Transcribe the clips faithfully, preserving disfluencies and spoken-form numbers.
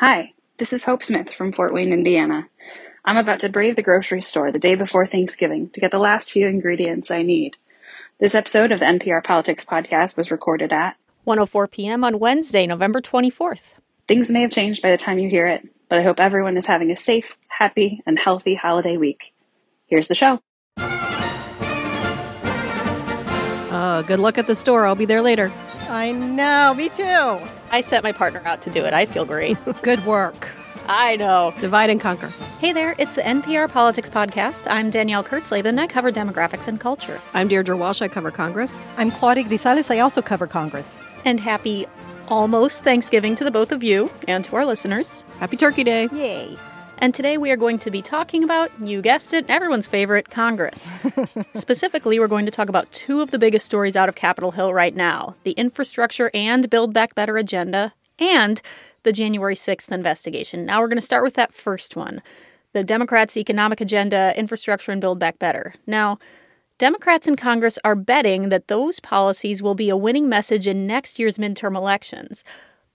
Hi, this is Hope Smith from Fort Wayne, Indiana. I'm about to brave the grocery store the day before Thanksgiving to get the last few ingredients I need. This episode of the N P R Politics Podcast was recorded at one oh four p.m. on Wednesday, November twenty-fourth. Things may have changed by the time you hear it, but I hope everyone is having a safe, happy, and healthy holiday week. Here's the show. Oh, good luck at the store. I'll be there later. I know. Me too. I set my partner out to do it. I feel great. Good work. I know. Divide and conquer. Hey there, it's the N P R Politics Podcast. I'm Danielle Kurtzleben. I cover demographics and culture. I'm Deirdre Walsh. I cover Congress. I'm Claudia Grisales. I also cover Congress. And happy almost Thanksgiving to the both of you and to our listeners. Happy Turkey Day. Yay. And today we are going to be talking about, you guessed it, everyone's favorite, Congress. Specifically, we're going to talk about two of the biggest stories out of Capitol Hill right now, the infrastructure and Build Back Better agenda, and the January sixth investigation. Now we're going to start with that first one, the Democrats' economic agenda, infrastructure, and Build Back Better. Now, Democrats in Congress are betting that those policies will be a winning message in next year's midterm elections.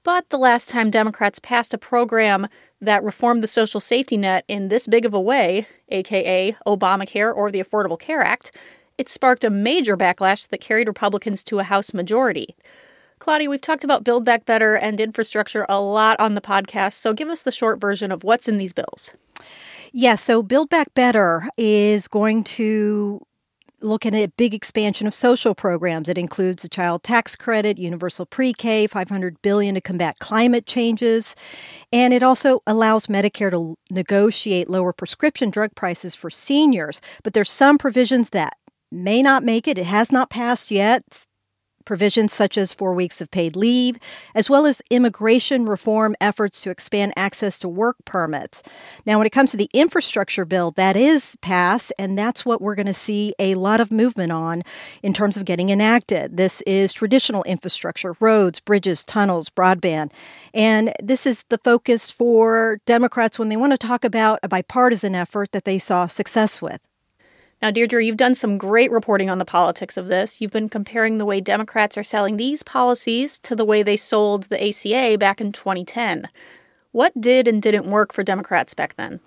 But the last time Democrats passed a program that reformed the social safety net in this big of a way, a k a. Obamacare or the Affordable Care Act, it sparked a major backlash that carried Republicans to a House majority. Claudia, we've talked about Build Back Better and infrastructure a lot on the podcast, so give us the short version of what's in these bills. Yeah, so Build Back Better is going to look at a big expansion of social programs. It includes a child tax credit, universal pre-K, five hundred billion dollars to combat climate changes. And it also allows Medicare to negotiate lower prescription drug prices for seniors. But there's some provisions that may not make it. It has not passed yet. Provisions such as four weeks of paid leave, as well as immigration reform efforts to expand access to work permits. Now, when it comes to the infrastructure bill, that is passed, and that's what we're going to see a lot of movement on in terms of getting enacted. This is traditional infrastructure, roads, bridges, tunnels, broadband. And this is the focus for Democrats when they want to talk about a bipartisan effort that they saw success with. Now, Deirdre, you've done some great reporting on the politics of this. You've been comparing the way Democrats are selling these policies to the way they sold the A C A back in twenty ten. What did and didn't work for Democrats back then?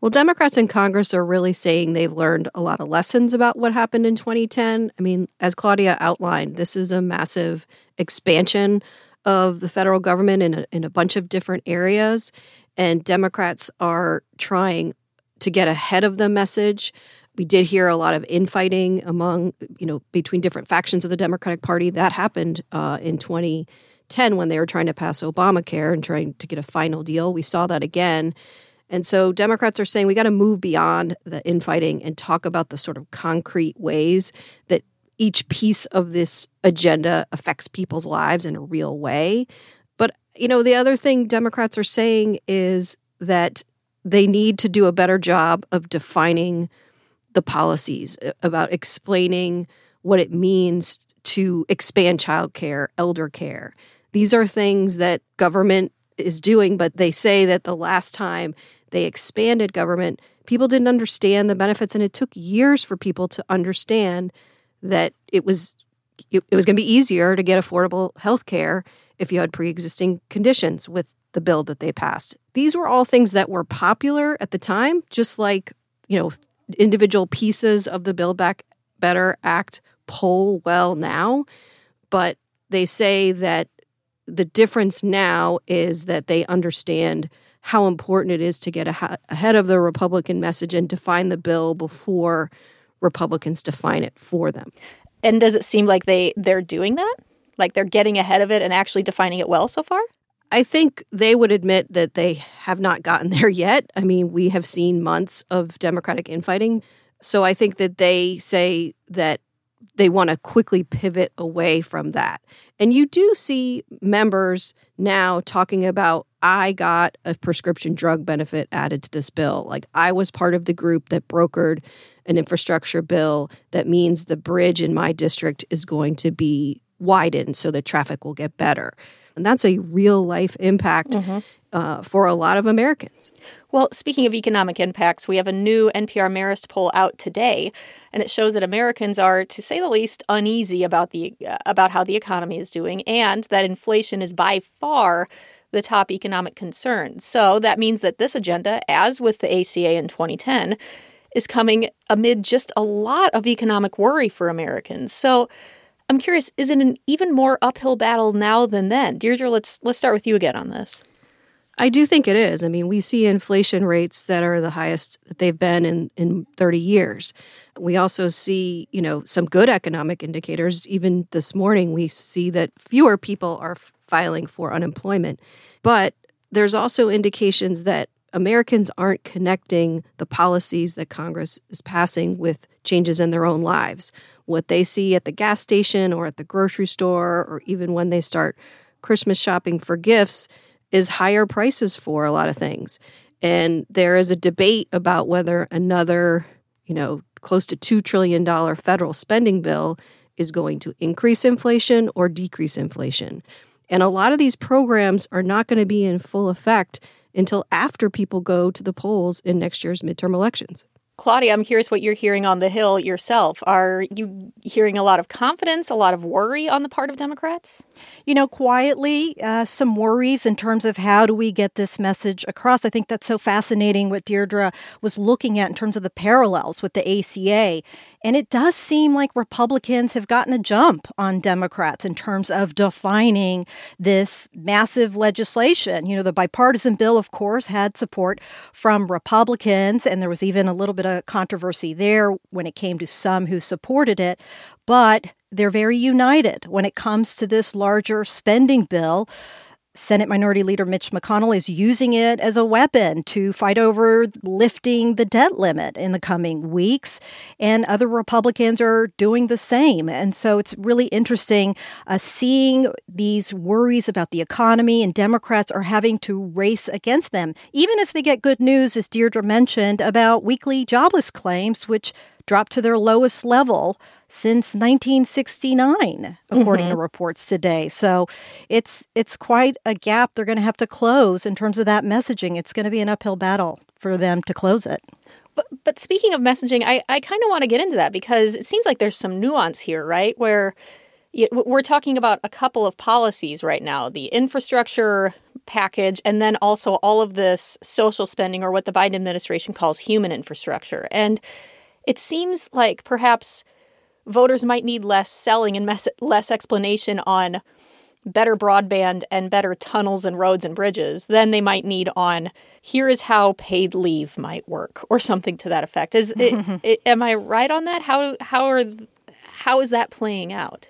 Well, Democrats in Congress are really saying they've learned a lot of lessons about what happened in twenty ten. I mean, as Claudia outlined, this is a massive expansion of the federal government in a, in a bunch of different areas, and Democrats are trying to get ahead of the message. We did hear a lot of infighting among, you know, between different factions of the Democratic Party. That happened uh, in twenty ten when they were trying to pass Obamacare and trying to get a final deal. We saw that again. And so Democrats are saying we got to move beyond the infighting and talk about the sort of concrete ways that each piece of this agenda affects people's lives in a real way. But, you know, the other thing Democrats are saying is that they need to do a better job of defining the policies, about explaining what it means to expand child care, elder care. These are things that government is doing, but they say that the last time they expanded government, people didn't understand the benefits, and it took years for people to understand that it was it, it was going to be easier to get affordable health care if you had pre-existing conditions with the bill that they passed. These were all things that were popular at the time, just like, you know, individual pieces of the Build Back Better Act poll well now, but they say that the difference now is that they understand how important it is to get a- ahead of the Republican message and define the bill before Republicans define it for them. And does it seem like they, they're doing that? Like they're getting ahead of it and actually defining it well so far? I think they would admit that they have not gotten there yet. I mean, we have seen months of Democratic infighting. So I think that they say that they want to quickly pivot away from that. And you do see members now talking about, I got a prescription drug benefit added to this bill. Like, I was part of the group that brokered an infrastructure bill that means the bridge in my district is going to be widened so that traffic will get better. And that's a real-life impact mm-hmm. uh, for a lot of Americans. Well, speaking of economic impacts, we have a new N P R Marist poll out today, and it shows that Americans are, to say the least, uneasy about the uh, about how the economy is doing, and that inflation is by far the top economic concerns. So that means that this agenda, as with the A C A in twenty ten, is coming amid just a lot of economic worry for Americans. So I'm curious, is it an even more uphill battle now than then? Deirdre, let's let's start with you again on this. I do think it is. I mean, we see inflation rates that are the highest that they've been in, in thirty years. We also see, you know, some good economic indicators. Even this morning, we see that fewer people are filing for unemployment. But there's also indications that Americans aren't connecting the policies that Congress is passing with changes in their own lives. What they see at the gas station or at the grocery store or even when they start Christmas shopping for gifts is higher prices for a lot of things. And there is a debate about whether another, you know, close to two trillion dollars federal spending bill is going to increase inflation or decrease inflation. And a lot of these programs are not going to be in full effect until after people go to the polls in next year's midterm elections. Claudia, I'm curious what you're hearing on the Hill yourself. Are you hearing a lot of confidence, a lot of worry on the part of Democrats? You know, quietly, uh, some worries in terms of how do we get this message across. I think that's so fascinating what Deirdre was looking at in terms of the parallels with the A C A. And it does seem like Republicans have gotten a jump on Democrats in terms of defining this massive legislation. You know, the bipartisan bill, of course, had support from Republicans, and there was even a little bit a controversy there when it came to some who supported it, but they're very united when it comes to this larger spending bill. Senate Minority Leader Mitch McConnell is using it as a weapon to fight over lifting the debt limit in the coming weeks, and other Republicans are doing the same. And so it's really interesting uh, seeing these worries about the economy, and Democrats are having to race against them, even as they get good news, as Deirdre mentioned, about weekly jobless claims, which dropped to their lowest level since nineteen sixty-nine, according mm-hmm. to reports today. So it's it's quite a gap they're going to have to close in terms of that messaging. It's going to be an uphill battle for them to close it. But but speaking of messaging, I, I kind of want to get into that because it seems like there's some nuance here, right? Where we're talking about a couple of policies right now, the infrastructure package, and then also all of this social spending, or what the Biden administration calls human infrastructure. And it seems like perhaps voters might need less selling and mes- less explanation on better broadband and better tunnels and roads and bridges than they might need on here is how paid leave might work or something to that effect. Is it, it, am I right on that? How how are how is that playing out?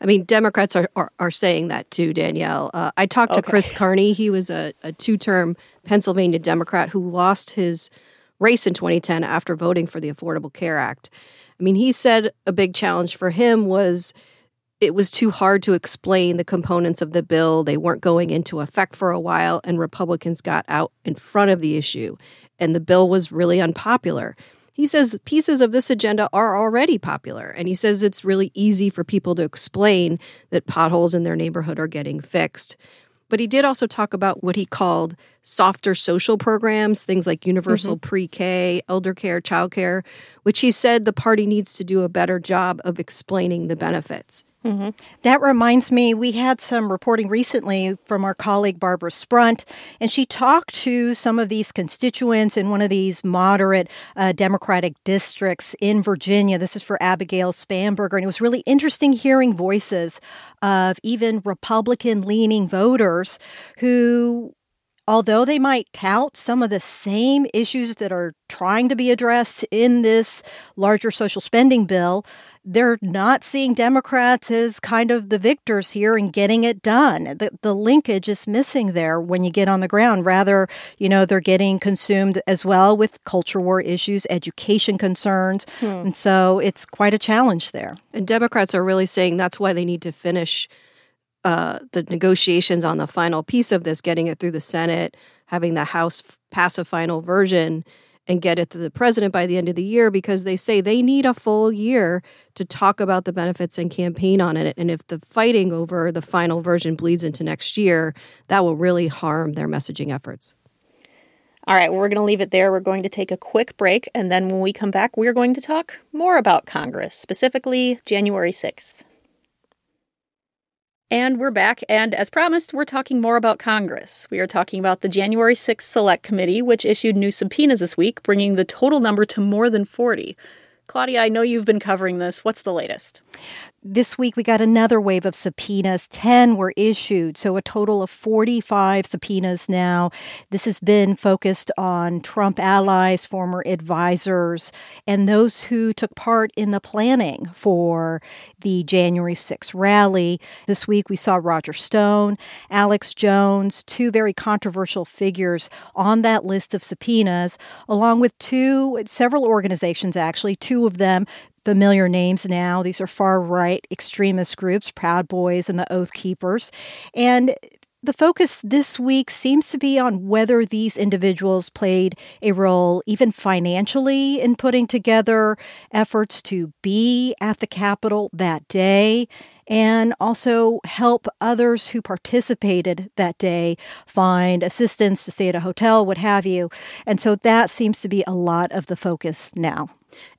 I mean, Democrats are, are, are saying that too, Danielle. Uh, I talked okay. to Chris Carney. He was a, a two-term Pennsylvania Democrat who lost his race in twenty ten after voting for the Affordable Care Act. I mean, he said a big challenge for him was it was too hard to explain the components of the bill. They weren't going into effect for a while, and Republicans got out in front of the issue, and the bill was really unpopular. He says the pieces of this agenda are already popular, and he says it's really easy for people to explain that potholes in their neighborhood are getting fixed. But he did also talk about what he called softer social programs, things like universal mm-hmm. pre-K, elder care, child care, which he said the party needs to do a better job of explaining the benefits. Mm-hmm. That reminds me, we had some reporting recently from our colleague Barbara Sprunt, and she talked to some of these constituents in one of these moderate uh, Democratic districts in Virginia. This is for Abigail Spanberger, and it was really interesting hearing voices of even Republican-leaning voters who, although they might tout some of the same issues that are trying to be addressed in this larger social spending bill, they're not seeing Democrats as kind of the victors here in getting it done. The, the linkage is missing there when you get on the ground. Rather, you know, they're getting consumed as well with culture war issues, education concerns. Hmm. And so it's quite a challenge there. And Democrats are really saying that's why they need to finish Uh, the negotiations on the final piece of this, getting it through the Senate, having the House f- pass a final version and get it to the president by the end of the year, because they say they need a full year to talk about the benefits and campaign on it. And if the fighting over the final version bleeds into next year, that will really harm their messaging efforts. All right, well, we're going to leave it there. We're going to take a quick break. And then when we come back, we're going to talk more about Congress, specifically January sixth. And we're back, and as promised, we're talking more about Congress. We are talking about the January sixth Select Committee, which issued new subpoenas this week, bringing the total number to more than forty. Claudia, I know you've been covering this. What's the latest? This week, we got another wave of subpoenas. ten were issued, so a total of forty-five subpoenas now. This has been focused on Trump allies, former advisors, and those who took part in the planning for the January sixth rally. This week, we saw Roger Stone, Alex Jones, two very controversial figures on that list of subpoenas, along with two, several organizations, actually, two of them, familiar names now. These are far-right extremist groups, Proud Boys and the Oath Keepers. And the focus this week seems to be on whether these individuals played a role, even financially, in putting together efforts to be at the Capitol that day and also help others who participated that day find assistance to stay at a hotel, what have you. And so that seems to be a lot of the focus now.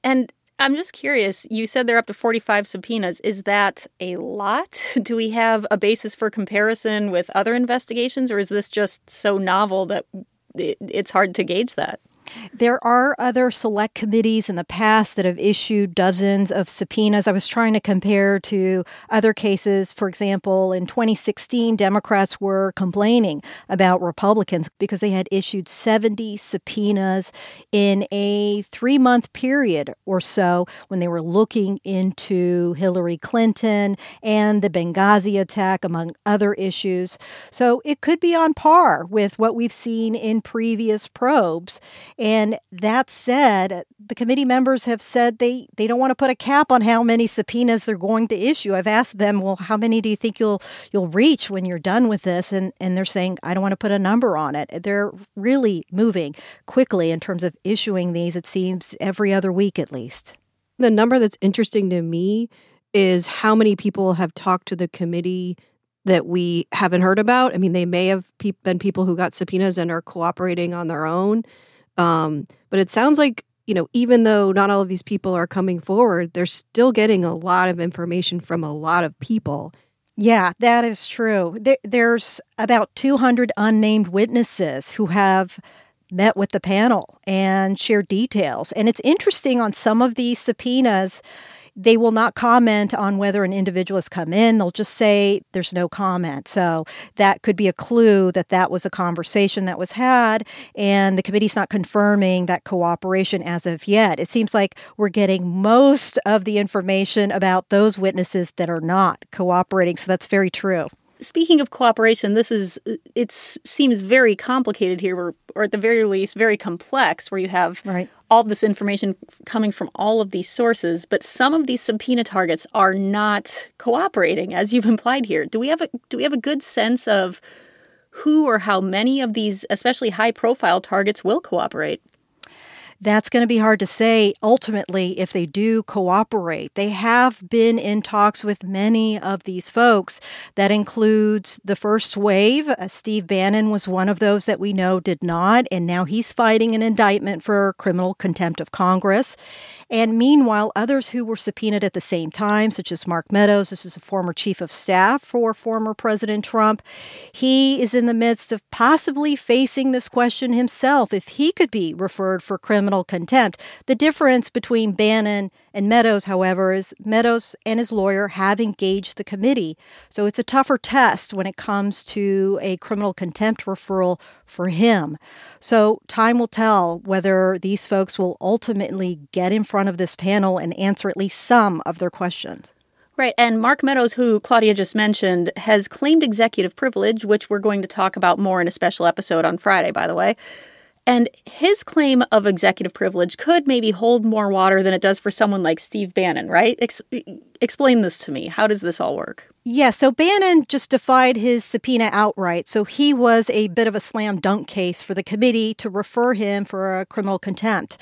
And I'm just curious, you said they're up to forty-five subpoenas. Is that a lot? Do we have a basis for comparison with other investigations, or is this just so novel that it's hard to gauge that? There are other select committees in the past that have issued dozens of subpoenas. I was trying to compare to other cases. For example, in twenty sixteen, Democrats were complaining about Republicans because they had issued seventy subpoenas in a three-month period or so when they were looking into Hillary Clinton and the Benghazi attack, among other issues. So it could be on par with what we've seen in previous probes. And that said, the committee members have said they, they don't want to put a cap on how many subpoenas they're going to issue. I've asked them, well, how many do you think you'll you'll reach when you're done with this? And, and they're saying, I don't want to put a number on it. They're really moving quickly in terms of issuing these, it seems, every other week at least. The number that's interesting to me is how many people have talked to the committee that we haven't heard about. I mean, they may have pe- been people who got subpoenas and are cooperating on their own. Um, but it sounds like, you know, even though not all of these people are coming forward, they're still getting a lot of information from a lot of people. Yeah, that is true. There, there's about two hundred unnamed witnesses who have met with the panel and shared details. And it's interesting on some of these subpoenas, they will not comment on whether an individual has come in. They'll just say there's no comment. So that could be a clue that that was a conversation that was had, and the committee's not confirming that cooperation as of yet. It seems like we're getting most of the information about those witnesses that are not cooperating. So that's very true. Speaking of cooperation, this is it seems very complicated here, or, or at the very least, very complex, where you have right. all this information coming from all of these sources. But some of these subpoena targets are not cooperating, as you've implied here. Do we have a do we have a good sense of who or how many of these, especially high-profile targets, will cooperate? That's going to be hard to say, ultimately, if they do cooperate. They have been in talks with many of these folks. That includes the first wave. Uh, Steve Bannon was one of those that we know did not, and now he's fighting an indictment for criminal contempt of Congress. And meanwhile, others who were subpoenaed at the same time, such as Mark Meadows, this is a former chief of staff for former President Trump, he is in the midst of possibly facing this question himself, if he could be referred for criminal contempt. The difference between Bannon and Meadows, however, is Meadows and his lawyer have engaged the committee. So it's a tougher test when it comes to a criminal contempt referral for him. So time will tell whether these folks will ultimately get in front of this panel and answer at least some of their questions. Right. And Mark Meadows, who Claudia just mentioned, has claimed executive privilege, which we're going to talk about more in a special episode on Friday, by the way. And his claim of executive privilege could maybe hold more water than it does for someone like Steve Bannon, right? Ex- explain this to me. How does this all work? Yeah, so Bannon just defied his subpoena outright. So he was a bit of a slam dunk case for the committee to refer him for a criminal contempt.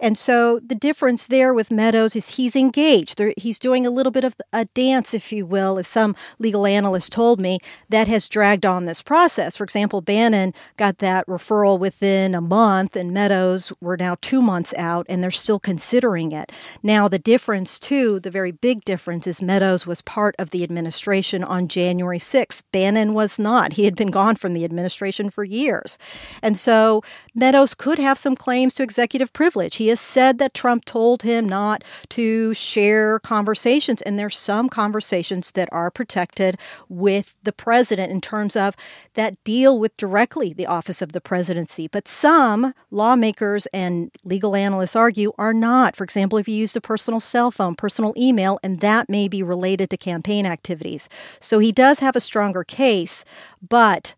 And so the difference there with Meadows is he's engaged. There, he's doing a little bit of a dance, if you will, as some legal analyst told me, that has dragged on this process. For example, Bannon got that referral within a month, and Meadows were now two months out, and they're still considering it. Now, the difference, too, the very big difference, is Meadows was part of the administration. administration on January sixth. Bannon was not. He had been gone from the administration for years. And so Meadows could have some claims to executive privilege. He has said that Trump told him not to share conversations, and there's some conversations that are protected with the president in terms of that deal with directly the office of the presidency. But some lawmakers and legal analysts argue are not. For example, if you used a personal cell phone, personal email, and that may be related to campaign activities. So he does have a stronger case, but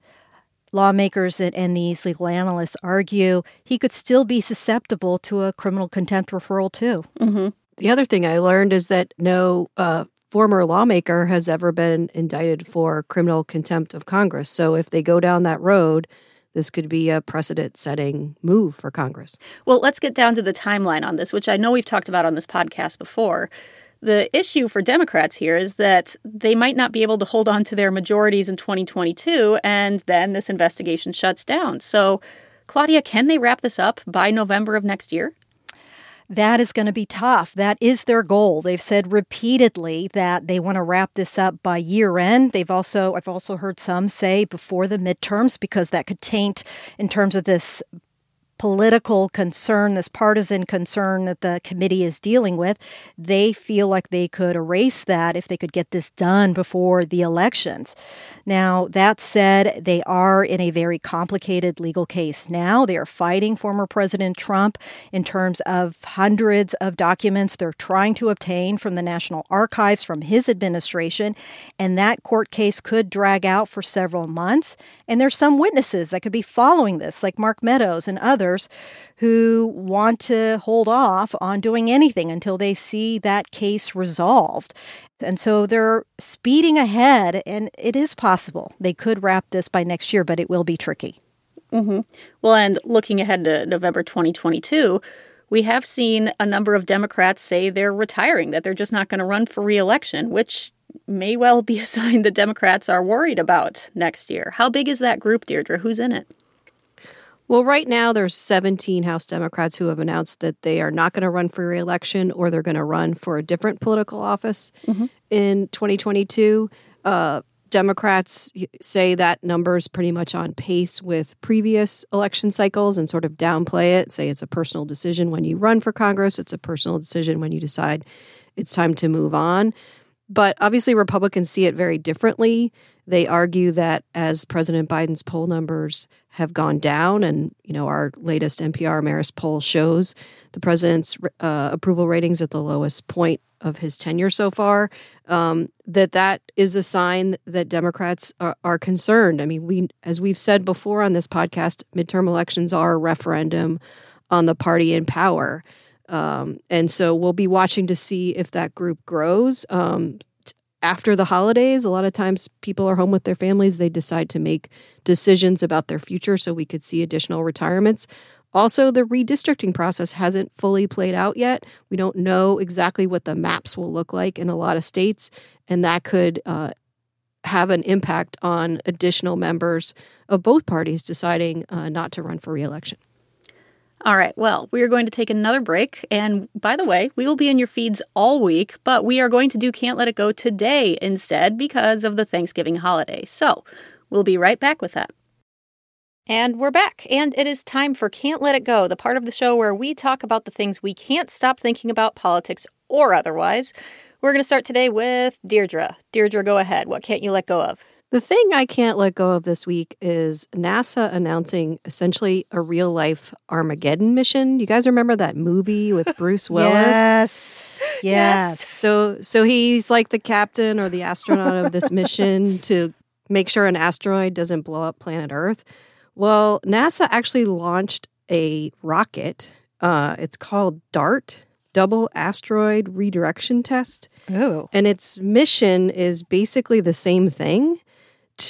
lawmakers and, and these legal analysts argue he could still be susceptible to a criminal contempt referral, too. Mm-hmm. The other thing I learned is that no uh, former lawmaker has ever been indicted for criminal contempt of Congress. So if they go down that road, this could be a precedent-setting move for Congress. Well, let's get down to the timeline on this, which I know we've talked about on this podcast before. The issue for Democrats here is that they might not be able to hold on to their majorities in twenty twenty-two, and then this investigation shuts down. So, Claudia, can they wrap this up by November of next year? That is going to be tough. That is their goal. They've said repeatedly that they want to wrap this up by year end. They've also, I've also heard some say before the midterms, because that could taint in terms of this political concern, this partisan concern that the committee is dealing with. They feel like they could erase that if they could get this done before the elections. Now, that said, they are in a very complicated legal case now. They are fighting former President Trump in terms of hundreds of documents they're trying to obtain from the National Archives from his administration, and that court case could drag out for several months. And there's some witnesses that could be following this, like Mark Meadows and others, who want to hold off on doing anything until they see that case resolved. And so they're speeding ahead, and it is possible they could wrap this by next year, but it will be tricky. Mm-hmm. Well, and looking ahead to November twenty twenty-two, we have seen a number of Democrats say they're retiring, that they're just not going to run for re-election, which may well be a sign the Democrats are worried about next year. How big is that group, Deirdre? Who's in it? Well, right now, there's seventeen House Democrats who have announced that they are not going to run for re-election, or they're going to run for a different political office mm-hmm. in twenty twenty-two. Uh, Democrats say that number is pretty much on pace with previous election cycles and sort of downplay it, say it's a personal decision when you run for Congress. It's a personal decision when you decide it's time to move on. But obviously, Republicans see it very differently. They argue that as President Biden's poll numbers have gone down, and, you know, our latest N P R Marist poll shows the president's uh, approval ratings at the lowest point of his tenure so far, um, that that is a sign that Democrats are, are concerned. I mean, we, as we've said before on this podcast, midterm elections are a referendum on the party in power. Um, and so we'll be watching to see if that group grows. Um, After the holidays, a lot of times people are home with their families. They decide to make decisions about their future, so we could see additional retirements. Also, the redistricting process hasn't fully played out yet. We don't know exactly what the maps will look like in a lot of states, and that could uh, have an impact on additional members of both parties deciding uh, not to run for re-election. All right. Well, we are going to take another break. And by the way, we will be in your feeds all week, but we are going to do Can't Let It Go today instead because of the Thanksgiving holiday. So we'll be right back with that. And we're back. And it is time for Can't Let It Go, the part of the show where we talk about the things we can't stop thinking about, politics or otherwise. We're going to start today with Deirdre. Deirdre, go ahead. What can't you let go of? The thing I can't let go of this week is NASA announcing essentially a real-life Armageddon mission. You guys remember that movie with Bruce Willis? Yes. yes, yes. So, so he's like the captain or the astronaut of this mission to make sure an asteroid doesn't blow up planet Earth. Well, NASA actually launched a rocket. Uh, it's called DART, Double Asteroid Redirection Test. Oh, and its mission is basically the same thing.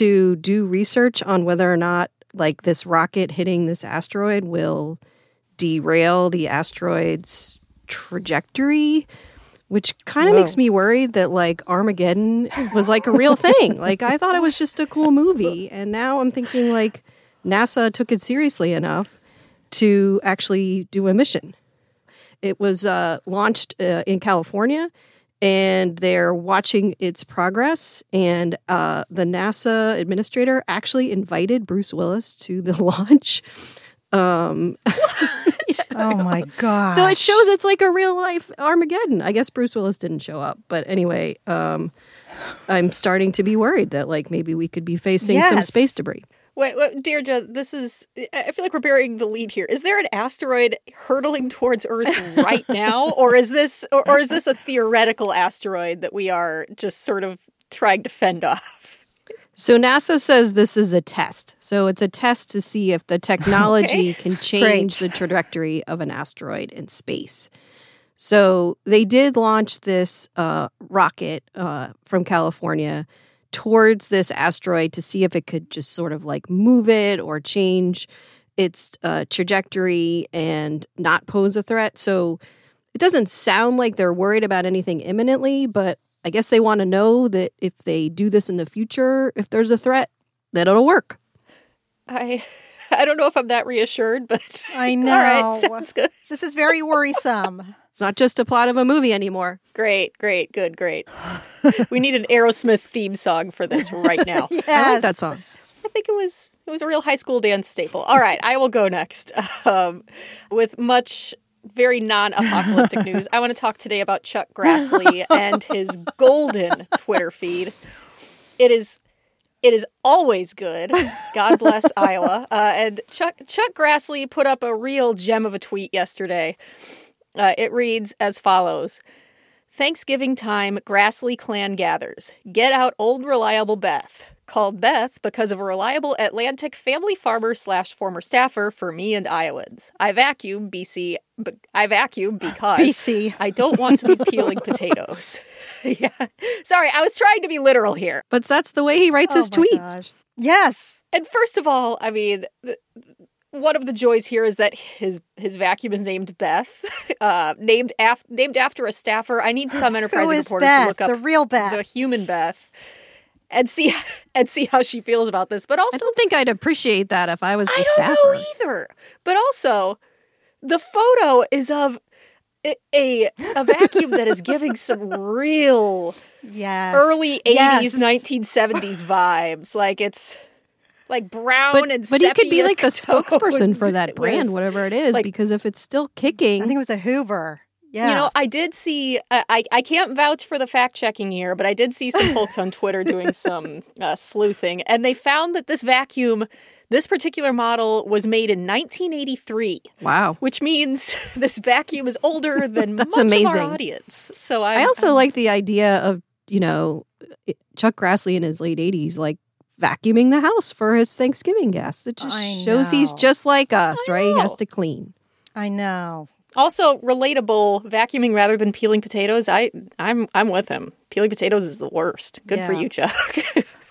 To do research on whether or not, like, this rocket hitting this asteroid will derail the asteroid's trajectory, which kind of makes me worried that, like, Armageddon was, like, a real thing. Like, I thought it was just a cool movie, and now I'm thinking, like, NASA took it seriously enough to actually do a mission. It was uh, launched uh, in California, and they're watching its progress. And uh, the NASA administrator actually invited Bruce Willis to the launch. Um, oh, my God. So it shows it's like a real-life Armageddon. I guess Bruce Willis didn't show up. But anyway, um, I'm starting to be worried that, like, maybe we could be facing yes. some space debris. Wait, wait, Deirdre, this is, I feel like we're burying the lead here. Is there an asteroid hurtling towards Earth right now? Or is this or, or is this a theoretical asteroid that we are just sort of trying to fend off? So NASA says this is a test. So it's a test to see if the technology okay. can change Great. the trajectory of an asteroid in space. So they did launch this uh, rocket uh, from California towards this asteroid to see if it could just sort of like move it or change its uh, trajectory and not pose a threat. So it doesn't sound like they're worried about anything imminently, but I guess they want to know that if they do this in the future, if there's a threat, that it'll work. I I don't know if I'm that reassured, but I know. All right, sounds good. This is very worrisome. It's not just a plot of a movie anymore. Great, great, good, great. We need an Aerosmith theme song for this right now. Yes. I like that song. I think it was it was a real high school dance staple. All right, I will go next. Um, with much very non-apocalyptic news, I want to talk today about Chuck Grassley and his golden Twitter feed. It is... It is always good. God bless Iowa. Uh, and Chuck Chuck Grassley put up a real gem of a tweet yesterday. Uh, it reads as follows. Thanksgiving time, Grassley clan gathers. Get out old reliable Beth. Called Beth because of a reliable Atlantic family farmer slash former staffer for me and Iowans. I vacuum, B C. But I vacuum because B C. I don't want to be peeling potatoes. Yeah. Sorry, I was trying to be literal here. But that's the way he writes oh his tweets. Gosh. Yes. And first of all, I mean, one of the joys here is that his his vacuum is named Beth, uh, named, af- named after a staffer. I need some Enterprise reporter to look up the real Beth, the human Beth. And see and see how she feels about this. But also, I don't think I'd appreciate that if I was the staffer. I don't know either. But also, the photo is of a a, a vacuum that is giving some real yes. early eighties, yes. nineteen seventies vibes. Like it's like brown but, and sepia. But he could be like the spokesperson for that brand, with, whatever it is, like, because if it's still kicking. I think it was a Hoover. Yeah. You know, I did see, uh, I, I can't vouch for the fact checking here, but I did see some folks on Twitter doing some uh, sleuthing. And they found that this vacuum, this particular model was made in nineteen eighty-three. Wow. Which means this vacuum is older than That's much amazing. Of our audience. So I, I also I'm, like the idea of, you know, Chuck Grassley in his late eighties, like vacuuming the house for his Thanksgiving guests. It just I shows know. He's just like us, I right? Know. He has to clean. I know. Also relatable, vacuuming rather than peeling potatoes. I, I'm I'm with him. Peeling potatoes is the worst. Good yeah. for you, Chuck.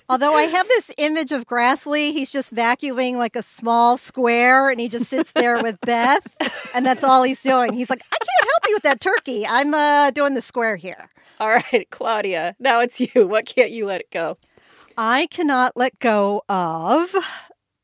Although I have this image of Grassley, he's just vacuuming like a small square, and he just sits there with Beth, and that's all he's doing. He's like, I can't help you with that turkey. I'm uh, doing the square here. All right, Claudia, now it's you. What can't you let it go? I cannot let go of...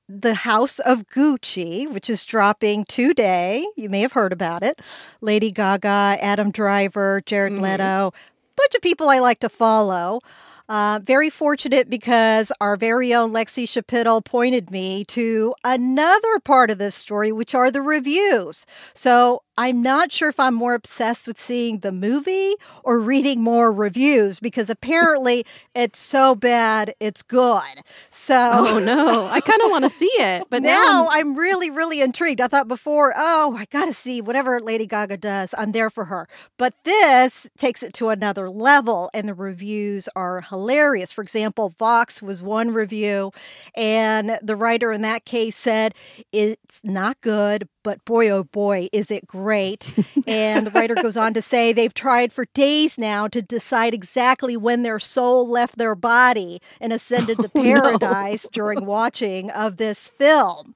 the House of Gucci, which is dropping today. You may have heard about it. Lady Gaga, Adam Driver, Jared mm-hmm. Leto, bunch of people I like to follow. Uh, very fortunate because our very own Lexi Schapitl pointed me to another part of this story, which are the reviews. So I'm not sure if I'm more obsessed with seeing the movie or reading more reviews because apparently it's so bad, it's good. So, oh no, I kind of want to see it, but now, now I'm... I'm really, really intrigued. I thought before, oh, I got to see whatever Lady Gaga does. I'm there for her. But this takes it to another level, and the reviews are hilarious. For example, Vox was one review, and the writer in that case said, it's not good, but boy, oh boy, is it great. Great. And the writer goes on to say they've tried for days now to decide exactly when their soul left their body and ascended oh, to paradise no. during watching of this film.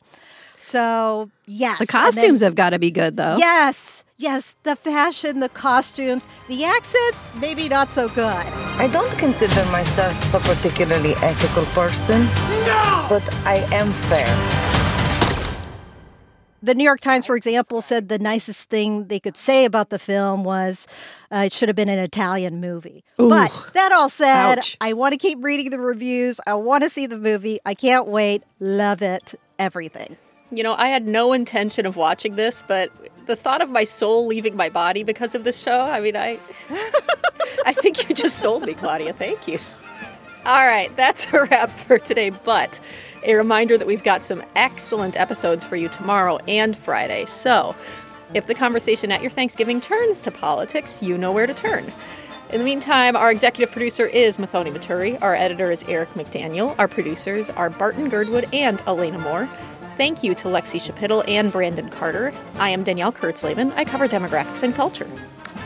So, yes. The costumes then, have got to be good, though. Yes. Yes. The fashion, the costumes, the accents, maybe not so good. I don't consider myself a particularly ethical person. No! But I am fair. The New York Times, for example, said the nicest thing they could say about the film was uh, it should have been an Italian movie. Ooh. But that all said, ouch. I want to keep reading the reviews. I want to see the movie. I can't wait. Love it. Everything. You know, I had no intention of watching this, but the thought of my soul leaving my body because of this show, I mean, I, I think you just sold me, Claudia. Thank you. All right, that's a wrap for today, but a reminder that we've got some excellent episodes for you tomorrow and Friday. So if the conversation at your Thanksgiving turns to politics, you know where to turn. In the meantime, our executive producer is Mathoni Maturi. Our editor is Eric McDaniel. Our producers are Barton Girdwood and Elena Moore. Thank you to Lexi Schapitl and Brandon Carter. I am Danielle Kurtzleben. I cover demographics and culture.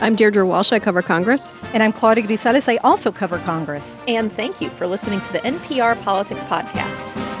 I'm Deirdre Walsh. I cover Congress. And I'm Claudia Grisales. I also cover Congress. And thank you for listening to the N P R Politics Podcast.